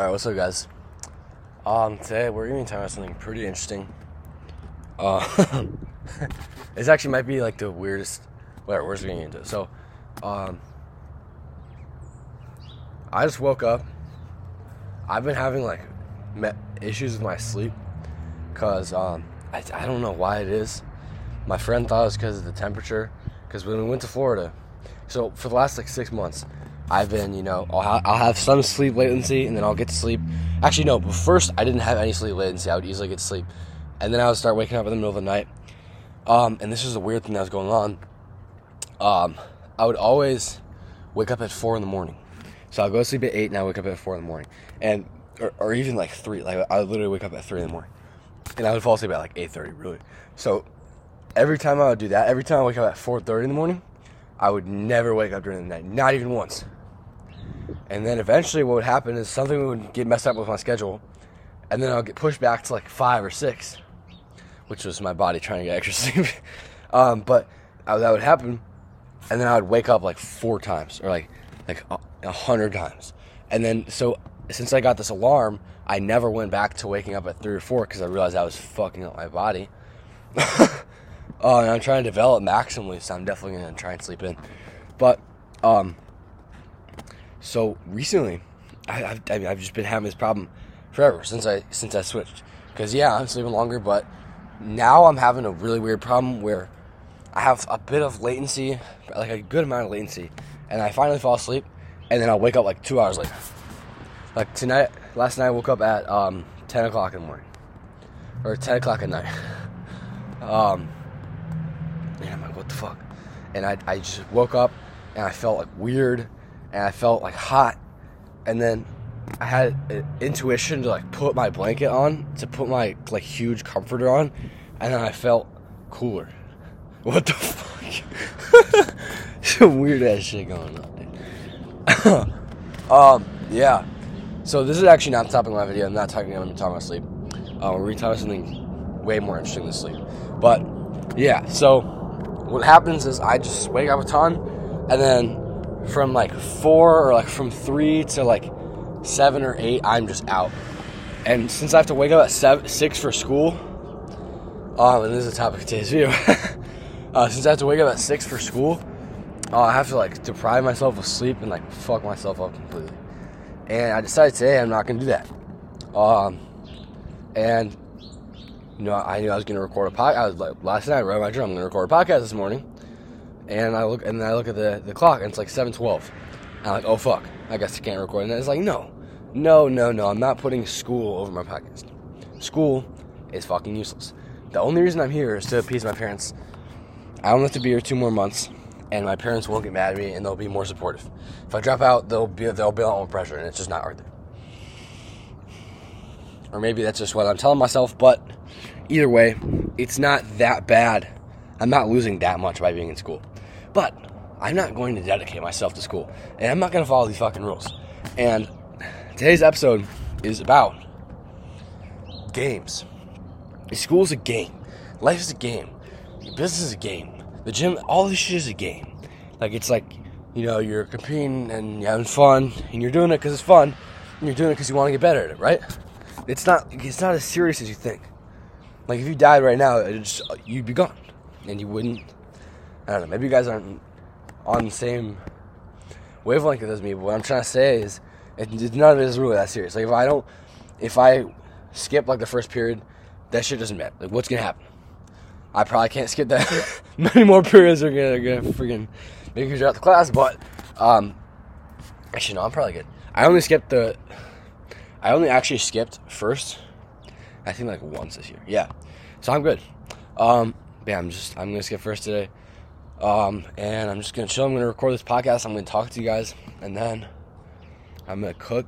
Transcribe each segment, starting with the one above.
Alright, what's up, guys? Today we're going to be talking about something pretty interesting. This actually might be like the weirdest. Whatever, we're just going to get into it. So, I just woke up. I've been having like issues with my sleep because I don't know why it is. My friend thought it was because of the temperature. Because when we went to Florida, so for the last like 6 months, I've been, I'll have some sleep latency, and then I'll get to sleep. Actually, no, but first, I didn't have any sleep latency. I would easily get to sleep. And then I would start waking up in the middle of the night. And this is a weird thing that was going on. I would always wake up at 4 in the morning. So I'll go to sleep at 8, and I wake up at 4 in the morning. And, or even like 3. Like, I would literally wake up at 3 in the morning. And I would fall asleep at like 8:30, really. So every time I would do that, every time I wake up at 4:30 in the morning, I would never wake up during the night. Not even once. And then eventually what would happen is something would get messed up with my schedule. And then I'll get pushed back to like 5 or 6. Which was my body trying to get extra sleep. That would happen. And then I would wake up like 4 times. Or like 100 times. And then, so since I got this alarm, I never went back to waking up at 3 or 4. Because I realized I was fucking up my body. And I'm trying to develop maximally. So I'm definitely going to try and sleep in. But, so recently, I've just been having this problem forever since I switched. Because yeah, I'm sleeping longer, but now I'm having a really weird problem where I have a bit of latency, like a good amount of latency, and I finally fall asleep, and then I'll wake up like 2 hours later. Like last night I woke up at 10 o'clock in the morning, or 10 o'clock at night. And I'm like, what the fuck? And I just woke up, and I felt like weird. And I felt like hot, and then I had an intuition to like put my blanket on, to put my like huge comforter on, and then I felt cooler. What the fuck? Some weird ass shit going on, dude. Yeah. So this is actually not the topic of my video. I'm talking about sleep. We're talking about something way more interesting than sleep. But yeah. So what happens is I just wake up a ton, and then from like 4 or like from 3 to like 7 or 8, I'm just out. And since I have to wake up at 6 for school, and this is the topic of today's video. Since I have to wake up at 6 for school, I have to like deprive myself of sleep and like fuck myself up completely. And I decided today I'm not gonna do that. And I knew I was gonna record a podcast. I was like, last night I wrote my journal, I'm gonna record a podcast this morning. And I look at the clock, and it's like 7:12. I'm like, oh fuck, I guess I can't record. And then it's like, no, I'm not putting school over my podcast. School is fucking useless. The only reason I'm here is to appease my parents. I don't have to be here 2 more months, and my parents won't get mad at me, and they'll be more supportive. If I drop out, they'll be on pressure, and it's just not worth it. Or maybe that's just what I'm telling myself. But either way, it's not that bad. I'm not losing that much by being in school. But I'm not going to dedicate myself to school. And I'm not going to follow these fucking rules. And today's episode is about games. School's a game. Life is a game. Business is a game. The gym, all this shit is a game. Like, it's like, you're competing and you're having fun. And you're doing it because it's fun. And you're doing it because you want to get better at it, right? It's not as serious as you think. Like, if you died right now, you'd be gone. And you wouldn't. I don't know, maybe you guys aren't on the same wavelength as me, but what I'm trying to say is none of it is really that serious. Like, if I skip, like, the first period, that shit doesn't matter. Like, what's going to happen? I probably can't skip that. Many more periods are going to freaking make you drop the class, but, actually, no, I'm probably good. I only actually skipped first, I think, like, once this year. Yeah, so I'm good. Yeah, I'm going to skip first today. And I'm just going to chill. I'm going to record this podcast. I'm going to talk to you guys. And then I'm going to cook.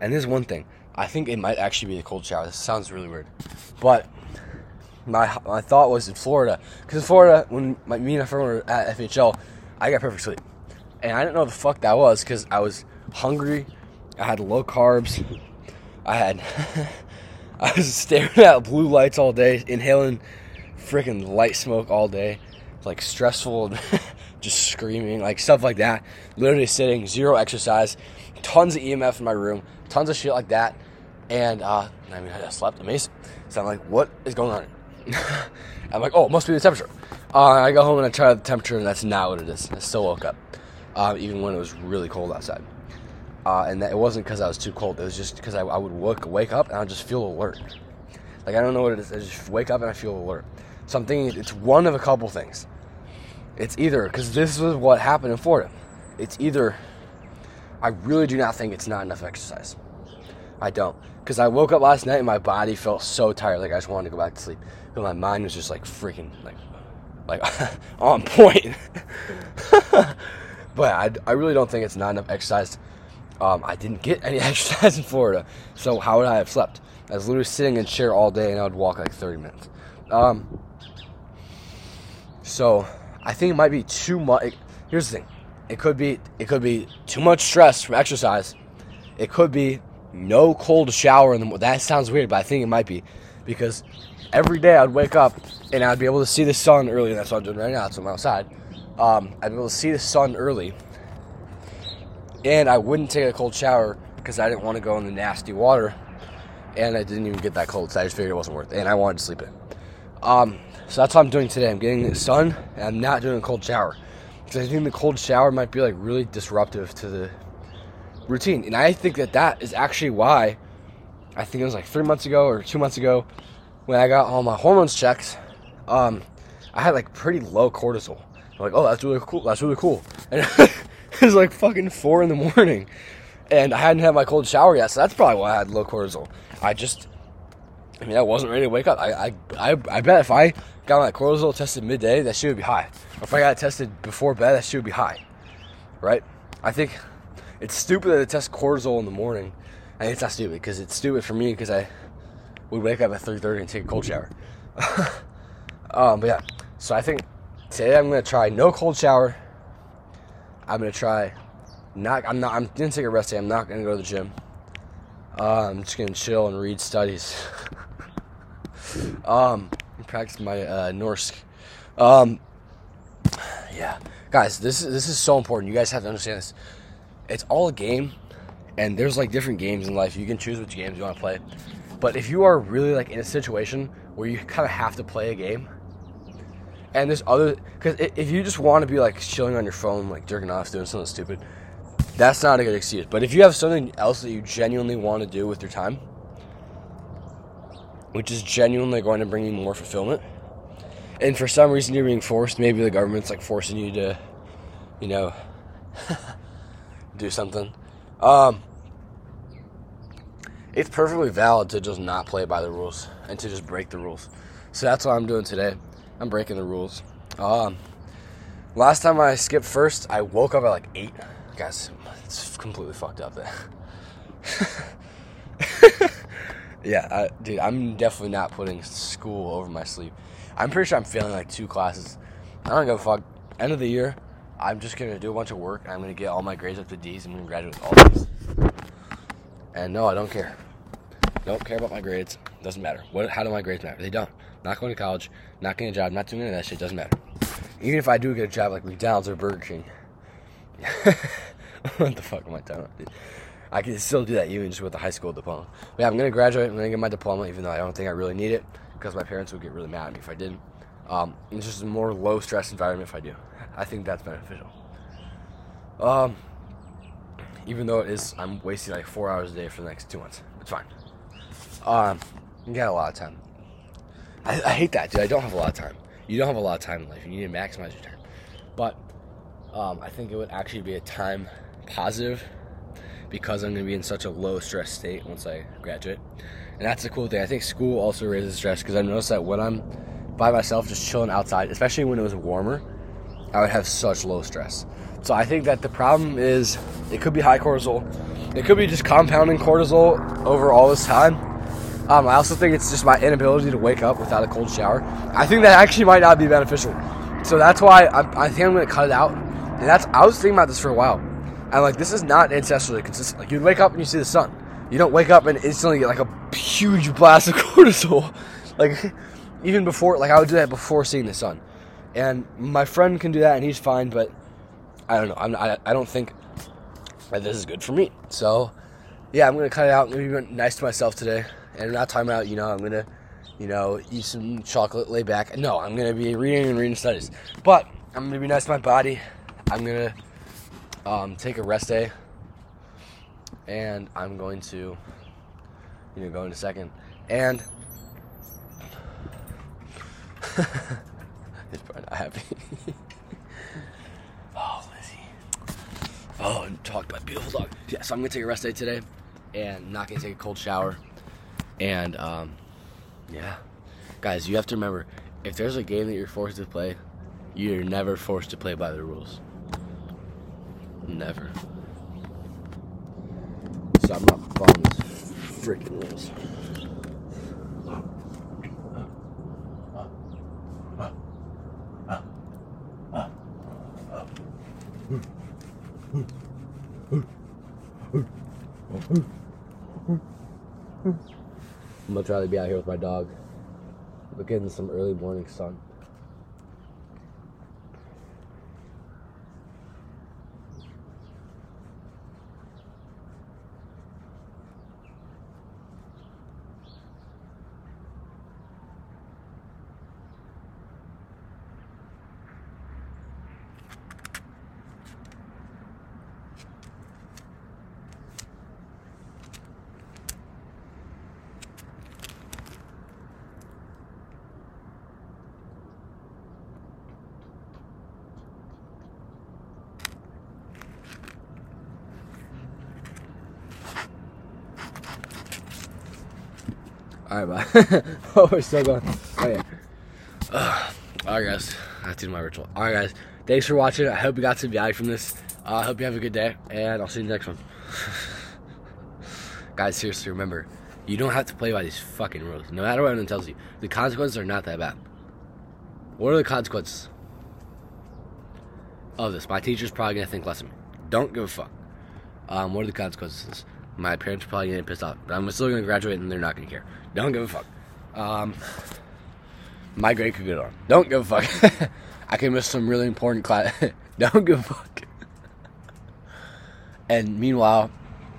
And there's one thing. I think it might actually be a cold shower. This sounds really weird. But my thought was in Florida. Because in Florida, when me and my friend were at FHL, I got perfect sleep. And I didn't know what the fuck that was because I was hungry. I had low carbs. I was staring at blue lights all day, inhaling freaking light smoke all day, like stressful, just screaming, like stuff like that. Literally sitting, zero exercise, tons of EMF in my room, tons of shit like that. And I mean, I slept amazing. So I'm like, what is going on? I'm like, oh, it must be the temperature. I go home and I try the temperature, and that's not what it is. I still woke up, even when it was really cold outside. And that it wasn't because I was too cold. It was just because I would wake up and I would just feel alert. Like, I don't know what it is. I just wake up and I feel alert. So I'm thinking it's one of a couple things. It's either, because this was what happened in Florida. It's either, I really do not think it's not enough exercise. I don't. Because I woke up last night and my body felt so tired. Like, I just wanted to go back to sleep. But my mind was just, like, freaking, like on point. But I really don't think it's not enough exercise. I didn't get any exercise in Florida, so how would I have slept? I was literally sitting in a chair all day, and I would walk like 30 minutes. So I think it might be too much. Here's the thing: it could be too much stress from exercise. It could be no cold shower in the morning. That sounds weird, but I think it might be because every day I'd wake up and I'd be able to see the sun early, and that's what I'm doing right now. That's what I'm outside. I'd be able to see the sun early. And I wouldn't take a cold shower because I didn't want to go in the nasty water. And I didn't even get that cold, so I just figured it wasn't worth it. And I wanted to sleep in. So that's what I'm doing today. I'm getting the sun, and I'm not doing a cold shower. Because I think the cold shower might be, like, really disruptive to the routine. And I think that is actually why, I think it was, like, 3 months ago or 2 months ago, when I got all my hormones checked, I had, like, pretty low cortisol. I'm like, oh, that's really cool. That's really cool. And it was like fucking 4 in the morning, and I hadn't had my cold shower yet, so that's probably why I had low cortisol. I wasn't ready to wake up. I bet if I got my cortisol tested midday, that shit would be high. Or if I got it tested before bed, that shit would be high, right? I think it's stupid that it tests cortisol in the morning. I think it's not stupid, because it's stupid for me, because I would wake up at 3:30 and take a cold shower. But yeah, so I think today I'm going to try no cold shower. I'm going to try, I'm going to take a rest day. I'm not going to go to the gym. I'm just going to chill and read studies. Practice my Norsk. Yeah. Guys, this is so important. You guys have to understand this. It's all a game, and there's, like, different games in life. You can choose which games you want to play. But if you are really, like, in a situation where you kind of have to play a game, and there's other, because if you just want to be, like, chilling on your phone, like, jerking off, doing something stupid, that's not a good excuse. But if you have something else that you genuinely want to do with your time, which is genuinely going to bring you more fulfillment, and for some reason you're being forced, maybe the government's, like, forcing you to, you know, do something, it's perfectly valid to just not play by the rules and to just break the rules. So that's what I'm doing today. I'm breaking the rules. Last time I skipped first, I woke up at like 8. Guys, it's completely fucked up there. Yeah, dude, I'm definitely not putting school over my sleep. I'm pretty sure I'm failing like 2 classes. I don't give a fuck. End of the year, I'm just going to do a bunch of work. And I'm going to get all my grades up to D's. I'm going to graduate with all D's. And no, I don't care. Don't care about my grades. Doesn't matter. How do my grades matter? They don't. Not going to college, not getting a job, not doing any of that shit, doesn't matter. Even if I do get a job like McDonald's or Burger King. What the fuck am I talking about, dude? I can still do that even just with a high school diploma. But yeah, I'm going to graduate, I'm going to get my diploma, even though I don't think I really need it, because my parents would get really mad at me if I didn't. It's just a more low-stress environment if I do. I think that's beneficial. Even though I'm wasting like 4 hours a day for the next 2 months. It's fine. You got a lot of time. I hate that, dude. I don't have a lot of time. You don't have a lot of time in life. You need to maximize your time. But I think it would actually be a time positive because I'm going to be in such a low-stress state once I graduate. And that's the cool thing. I think school also raises stress because I've noticed that when I'm by myself just chilling outside, especially when it was warmer, I would have such low stress. So I think that the problem is it could be high cortisol. It could be just compounding cortisol over all this time. I also think it's just my inability to wake up without a cold shower. I think that actually might not be beneficial. So that's why I think I'm going to cut it out. And I was thinking about this for a while. I'm like, this is not ancestrally consistent. Like, you wake up and you see the sun. You don't wake up and instantly get, like, a huge blast of cortisol. Like, even before, like, I would do that before seeing the sun. And my friend can do that, and he's fine, but I don't know. I don't think that this is good for me. So yeah, I'm going to cut it out. I'm going to be nice to myself today. And I'm not talking about, I'm going to, eat some chocolate, lay back. No, I'm going to be reading studies. But I'm going to be nice to my body. I'm going to take a rest day. And I'm going to, go in a second. And it's probably not happy. Oh, Lizzie. Oh, and talk to my beautiful dog. Yeah, so I'm going to take a rest day today. And I'm not going to take a cold shower. And, yeah. Guys, you have to remember, if there's a game that you're forced to play, you're never forced to play by the rules. Never. So I'm not following these freaking rules. I'm much rather be out here with my dog, looking at some early morning sun. Alright, bye. Oh, we're still going. Oh, yeah. Alright, guys. I have to do my ritual. Alright, guys. Thanks for watching. I hope you got some value from this. I hope you have a good day, and I'll see you in the next one. Guys, seriously, remember, you don't have to play by these fucking rules. No matter what anyone tells you, the consequences are not that bad. What are the consequences of this? My teacher's probably going to think less of me. Don't give a fuck. What are the consequences of this? My parents are probably getting pissed off, but I'm still going to graduate and they're not going to care. Don't give a fuck. My grade could go down. Don't give a fuck. I could miss some really important class. Don't give a fuck. And meanwhile,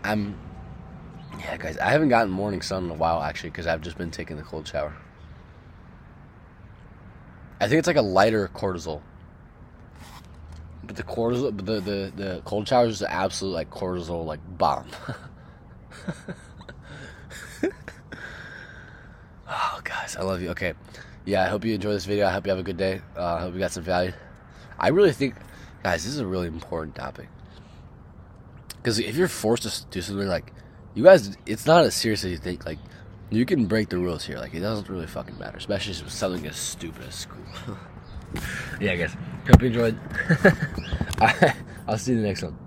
guys, I haven't gotten morning sun in a while, actually, because I've just been taking the cold shower. I think it's like a lighter cortisol. But the cortisol, the cold shower is the absolute, like, cortisol, like, bomb. Oh, guys, I love you. Okay, yeah, I hope you enjoy this video. I hope you have a good day. I hope you got some value. I really think, guys, this is a really important topic, because if you're forced to do something, like, you guys, it's not as serious as you think. Like, you can break the rules here. Like, it doesn't really fucking matter, especially if something as stupid as school. Yeah, guys, hope you enjoyed. I'll see you in the next one.